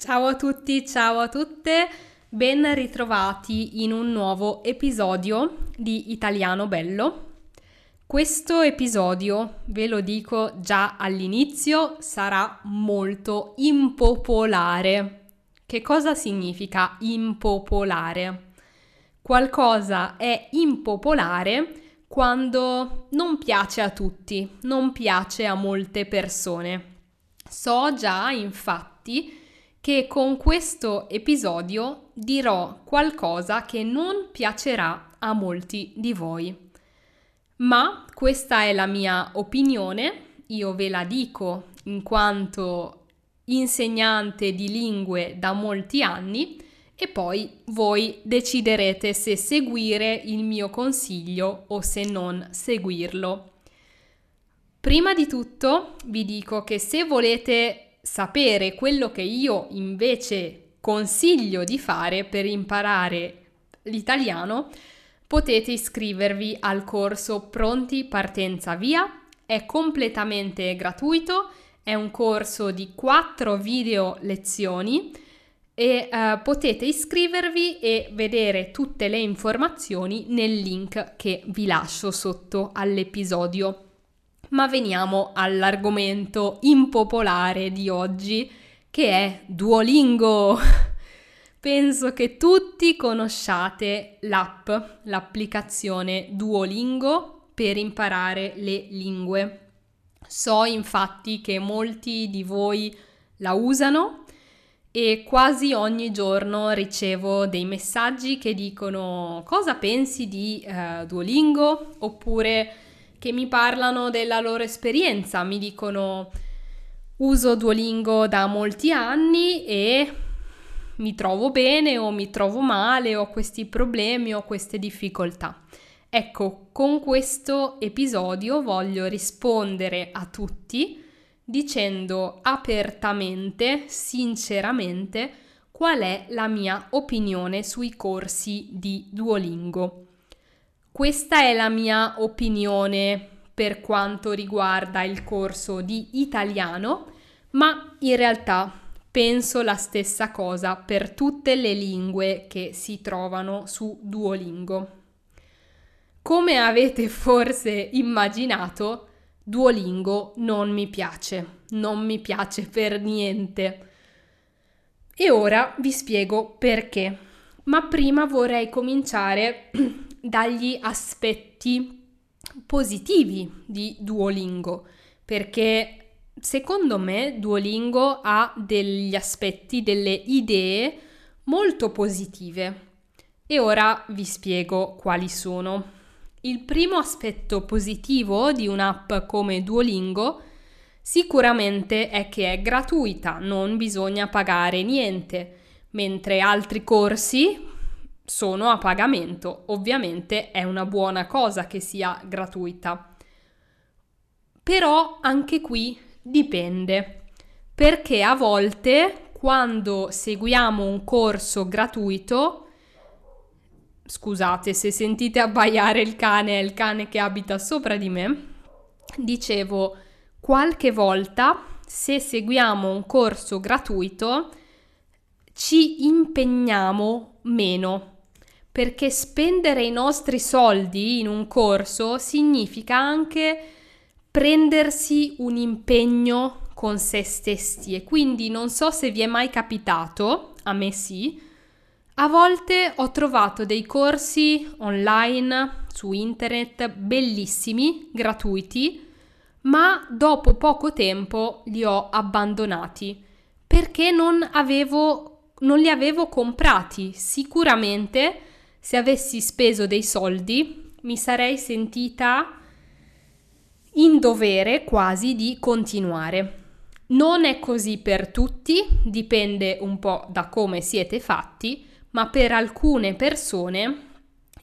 Ciao a tutti, ciao a tutte, ben ritrovati in un nuovo episodio di Italiano Bello. Questo episodio, ve lo dico già all'inizio, sarà molto impopolare. Che cosa significa impopolare? Qualcosa è impopolare quando non piace a tutti, non piace a molte persone. So già, infatti, che con questo episodio dirò qualcosa che non piacerà a molti di voi. Ma questa è la mia opinione, io ve la dico in quanto insegnante di lingue da molti anni e poi voi deciderete se seguire il mio consiglio o se non seguirlo. Prima di tutto vi dico che se volete sapere quello che io invece consiglio di fare per imparare l'italiano, potete iscrivervi al corso Pronti Partenza Via, è completamente gratuito, è un corso di 4 video lezioni e potete iscrivervi e vedere tutte le informazioni nel link che vi lascio sotto all'episodio. Ma veniamo all'argomento impopolare di oggi, che è Duolingo. Penso che tutti conosciate l'applicazione Duolingo per imparare le lingue. So infatti che molti di voi la usano e quasi ogni giorno ricevo dei messaggi che dicono cosa pensi di Duolingo, oppure che mi parlano della loro esperienza, mi dicono uso Duolingo da molti anni e mi trovo bene o mi trovo male, ho questi problemi, ho queste difficoltà. Ecco, con questo episodio voglio rispondere a tutti dicendo apertamente, sinceramente, qual è la mia opinione sui corsi di Duolingo. Questa è la mia opinione per quanto riguarda il corso di italiano, ma in realtà penso la stessa cosa per tutte le lingue che si trovano su Duolingo. Come avete forse immaginato, Duolingo non mi piace per niente. E ora vi spiego perché, ma prima vorrei cominciare dagli aspetti positivi di Duolingo, perché secondo me Duolingo ha degli aspetti, delle idee molto positive e ora vi spiego quali sono. Il primo aspetto positivo di un'app come Duolingo sicuramente è che è gratuita, non bisogna pagare niente, mentre altri corsi sono a pagamento. Ovviamente è una buona cosa che sia gratuita. Però anche qui dipende, perché a volte quando seguiamo un corso gratuito, scusate se sentite abbaiare il cane, è il cane che abita sopra di me, dicevo qualche volta se seguiamo un corso gratuito ci impegniamo meno, perché spendere i nostri soldi in un corso significa anche prendersi un impegno con se stessi e quindi non so se vi è mai capitato, a me sì, a volte ho trovato dei corsi online su internet bellissimi, gratuiti, ma dopo poco tempo li ho abbandonati perché non li avevo comprati. Sicuramente se avessi speso dei soldi mi sarei sentita in dovere quasi di continuare. Non è così per tutti, dipende un po' da come siete fatti, ma per alcune persone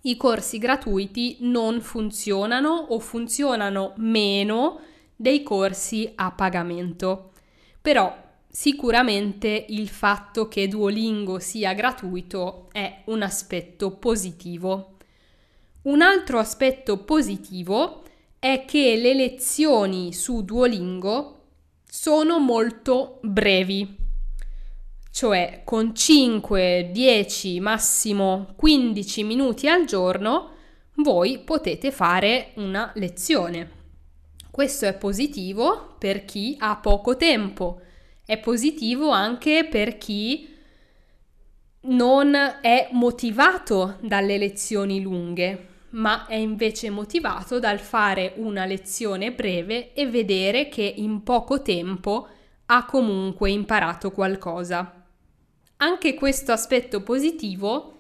i corsi gratuiti non funzionano o funzionano meno dei corsi a pagamento. Però sicuramente il fatto che Duolingo sia gratuito è un aspetto positivo. Un altro aspetto positivo è che le lezioni su Duolingo sono molto brevi. cioè con 5, 10, massimo 15 minuti al giorno voi potete fare una lezione. Questo è positivo per chi ha poco tempo, è positivo anche per chi non è motivato dalle lezioni lunghe, ma è invece motivato dal fare una lezione breve e vedere che in poco tempo ha comunque imparato qualcosa. Anche questo aspetto positivo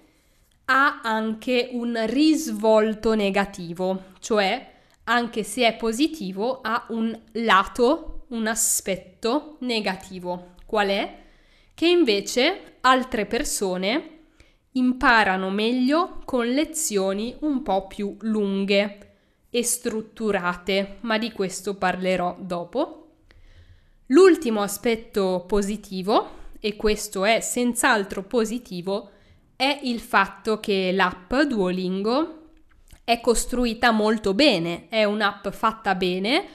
ha anche un risvolto negativo, cioè anche se è positivo ha un lato, un aspetto negativo. Qual è? Che invece altre persone imparano meglio con lezioni un po' più lunghe e strutturate, ma di questo parlerò dopo. L'ultimo aspetto positivo, e questo è senz'altro positivo, è il fatto che l'app Duolingo è costruita molto bene, è un'app fatta bene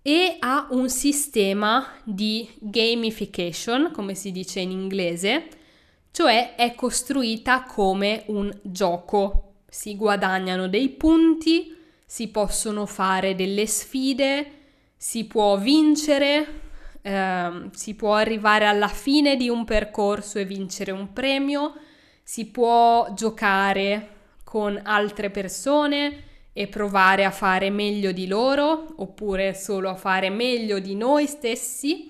e ha un sistema di gamification, come si dice in inglese, cioè è costruita come un gioco. Si guadagnano dei punti, si possono fare delle sfide, si può vincere, si può arrivare alla fine di un percorso e vincere un premio, si può giocare con altre persone e provare a fare meglio di loro oppure solo a fare meglio di noi stessi,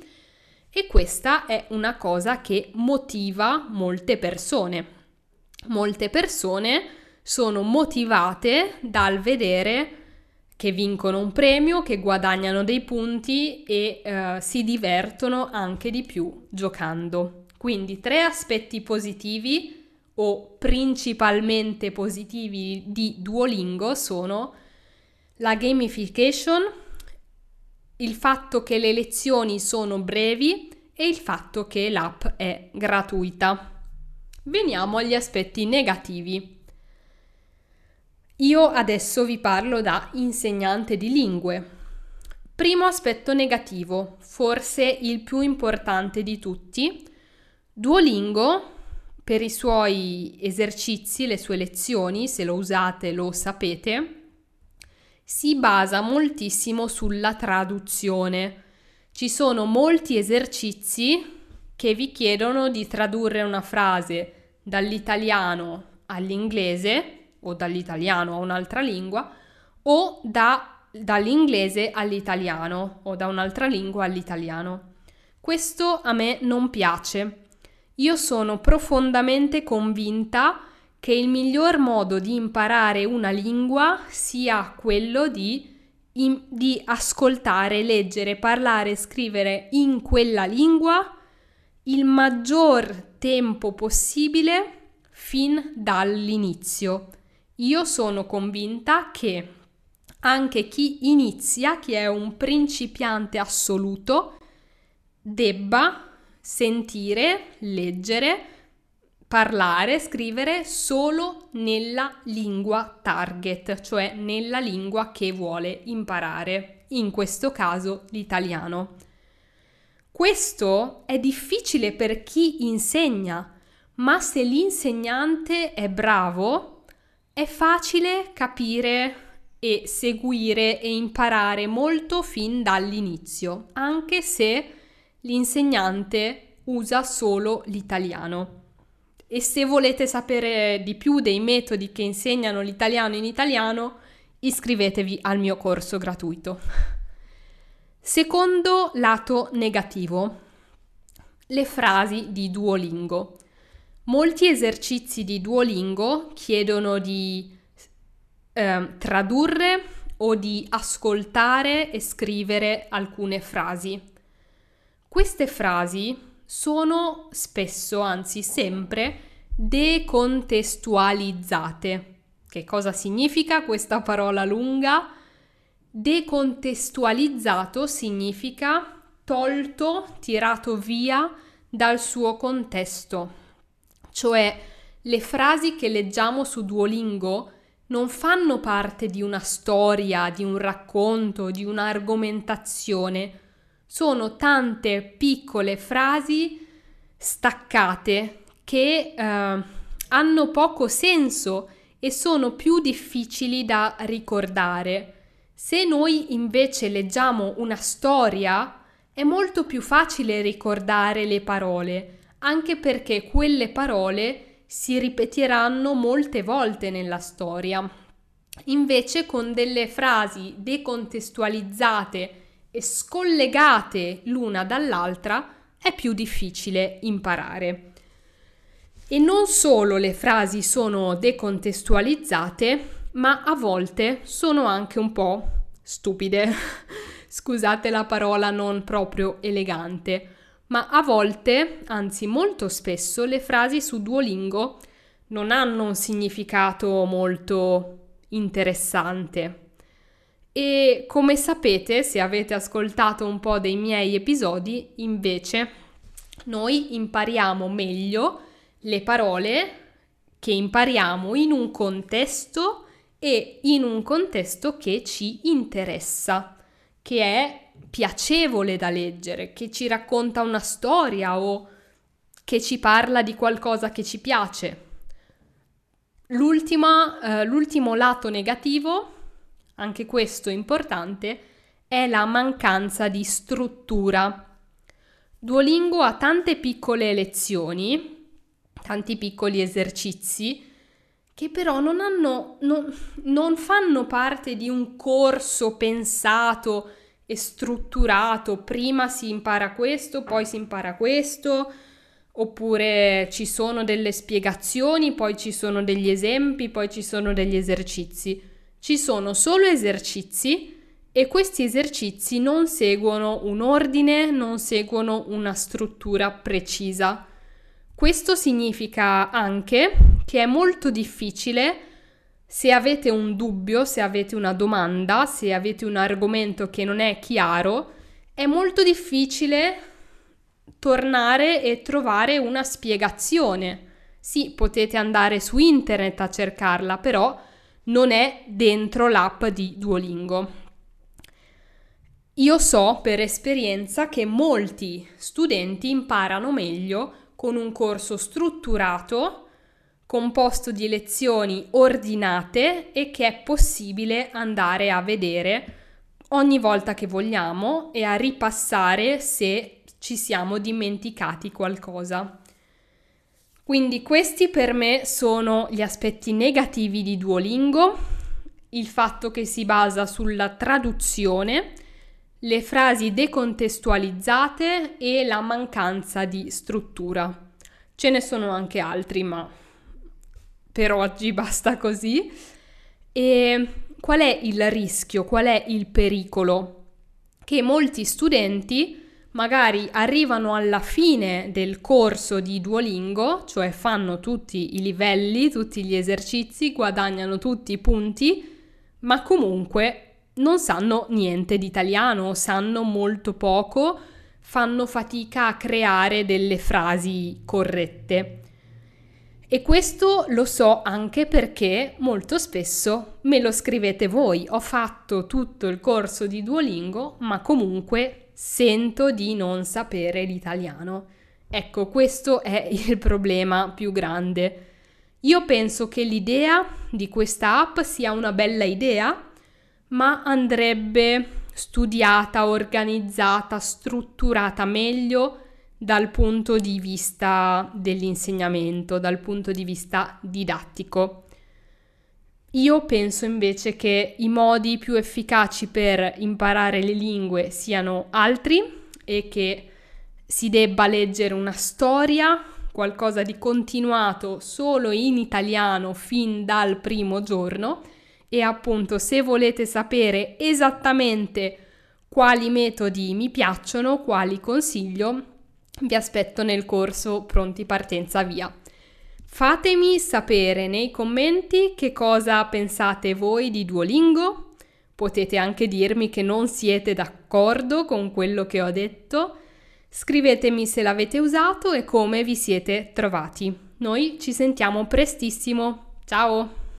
e questa è una cosa che motiva molte persone. Molte persone sono motivate dal vedere che vincono un premio, che guadagnano dei punti e si divertono anche di più giocando. Quindi 3 aspetti positivi o principalmente positivi di Duolingo sono la gamification, il fatto che le lezioni sono brevi e il fatto che l'app è gratuita. Veniamo agli aspetti negativi. Io adesso vi parlo da insegnante di lingue. Primo aspetto negativo, forse il più importante di tutti. Duolingo, per i suoi esercizi, le sue lezioni, se lo usate lo sapete, si basa moltissimo sulla traduzione. Ci sono molti esercizi che vi chiedono di tradurre una frase dall'italiano all'inglese, o dall'italiano a un'altra lingua, o dall'inglese all'italiano, o da un'altra lingua all'italiano. Questo a me non piace. Io sono profondamente convinta che il miglior modo di imparare una lingua sia quello di ascoltare, leggere, parlare, scrivere in quella lingua il maggior tempo possibile fin dall'inizio. Io sono convinta che anche chi inizia, chi è un principiante assoluto, debba sentire, leggere, parlare, scrivere solo nella lingua target, cioè nella lingua che vuole imparare, in questo caso l'italiano. Questo è difficile per chi insegna, ma se l'insegnante è bravo, è facile capire e seguire e imparare molto fin dall'inizio, anche se l'insegnante usa solo l'italiano. E se volete sapere di più dei metodi che insegnano l'italiano in italiano, iscrivetevi al mio corso gratuito. Secondo lato negativo, le frasi di Duolingo. Molti esercizi di Duolingo chiedono di tradurre o di ascoltare e scrivere alcune frasi. Queste frasi sono spesso, anzi sempre, decontestualizzate. Che cosa significa questa parola lunga? Decontestualizzato significa tolto, tirato via dal suo contesto. Cioè, le frasi che leggiamo su Duolingo non fanno parte di una storia, di un racconto, di un'argomentazione. Sono tante piccole frasi staccate che hanno poco senso e sono più difficili da ricordare. Se noi invece leggiamo una storia, è molto più facile ricordare le parole, anche perché quelle parole si ripeteranno molte volte nella storia. Invece con delle frasi decontestualizzate e scollegate l'una dall'altra è più difficile imparare. E non solo le frasi sono decontestualizzate, ma a volte sono anche un po' stupide. Scusate la parola non proprio elegante, ma a volte, anzi molto spesso, le frasi su Duolingo non hanno un significato molto interessante. E come sapete, se avete ascoltato un po' dei miei episodi, invece noi impariamo meglio le parole che impariamo in un contesto e in un contesto che ci interessa, che è piacevole da leggere, che ci racconta una storia o che ci parla di qualcosa che ci piace. L'ultimo lato negativo, anche questo importante, è la mancanza di struttura. Duolingo ha tante piccole lezioni, tanti piccoli esercizi, che però non fanno parte di un corso pensato e strutturato. Prima si impara questo, poi si impara questo, oppure ci sono delle spiegazioni, poi ci sono degli esempi, poi ci sono degli esercizi. Ci sono solo esercizi e questi esercizi non seguono un ordine, non seguono una struttura precisa. Questo significa anche che è molto difficile, se avete un dubbio, se avete una domanda, se avete un argomento che non è chiaro, è molto difficile tornare e trovare una spiegazione. Sì, potete andare su internet a cercarla, però non è dentro l'app di Duolingo. Io so per esperienza che molti studenti imparano meglio con un corso strutturato, composto di lezioni ordinate e che è possibile andare a vedere ogni volta che vogliamo e a ripassare se ci siamo dimenticati qualcosa. Quindi questi per me sono gli aspetti negativi di Duolingo: il fatto che si basa sulla traduzione, le frasi decontestualizzate e la mancanza di struttura. Ce ne sono anche altri, ma per oggi basta così. E qual è il rischio? Qual è il pericolo? Che molti studenti magari arrivano alla fine del corso di Duolingo, cioè fanno tutti i livelli, tutti gli esercizi, guadagnano tutti i punti, ma comunque non sanno niente di italiano, sanno molto poco, fanno fatica a creare delle frasi corrette. E questo lo so anche perché molto spesso me lo scrivete voi: ho fatto tutto il corso di Duolingo, ma comunque sento di non sapere l'italiano. Ecco, questo è il problema più grande. Io penso che l'idea di questa app sia una bella idea, ma andrebbe studiata, organizzata, strutturata meglio dal punto di vista dell'insegnamento, dal punto di vista didattico. Io penso invece che i modi più efficaci per imparare le lingue siano altri e che si debba leggere una storia, qualcosa di continuato solo in italiano fin dal primo giorno. E appunto, se volete sapere esattamente quali metodi mi piacciono, quali consiglio, vi aspetto nel corso Pronti Partenza Via. Fatemi sapere nei commenti che cosa pensate voi di Duolingo. Potete anche dirmi che non siete d'accordo con quello che ho detto. Scrivetemi se l'avete usato e come vi siete trovati. Noi ci sentiamo prestissimo. Ciao!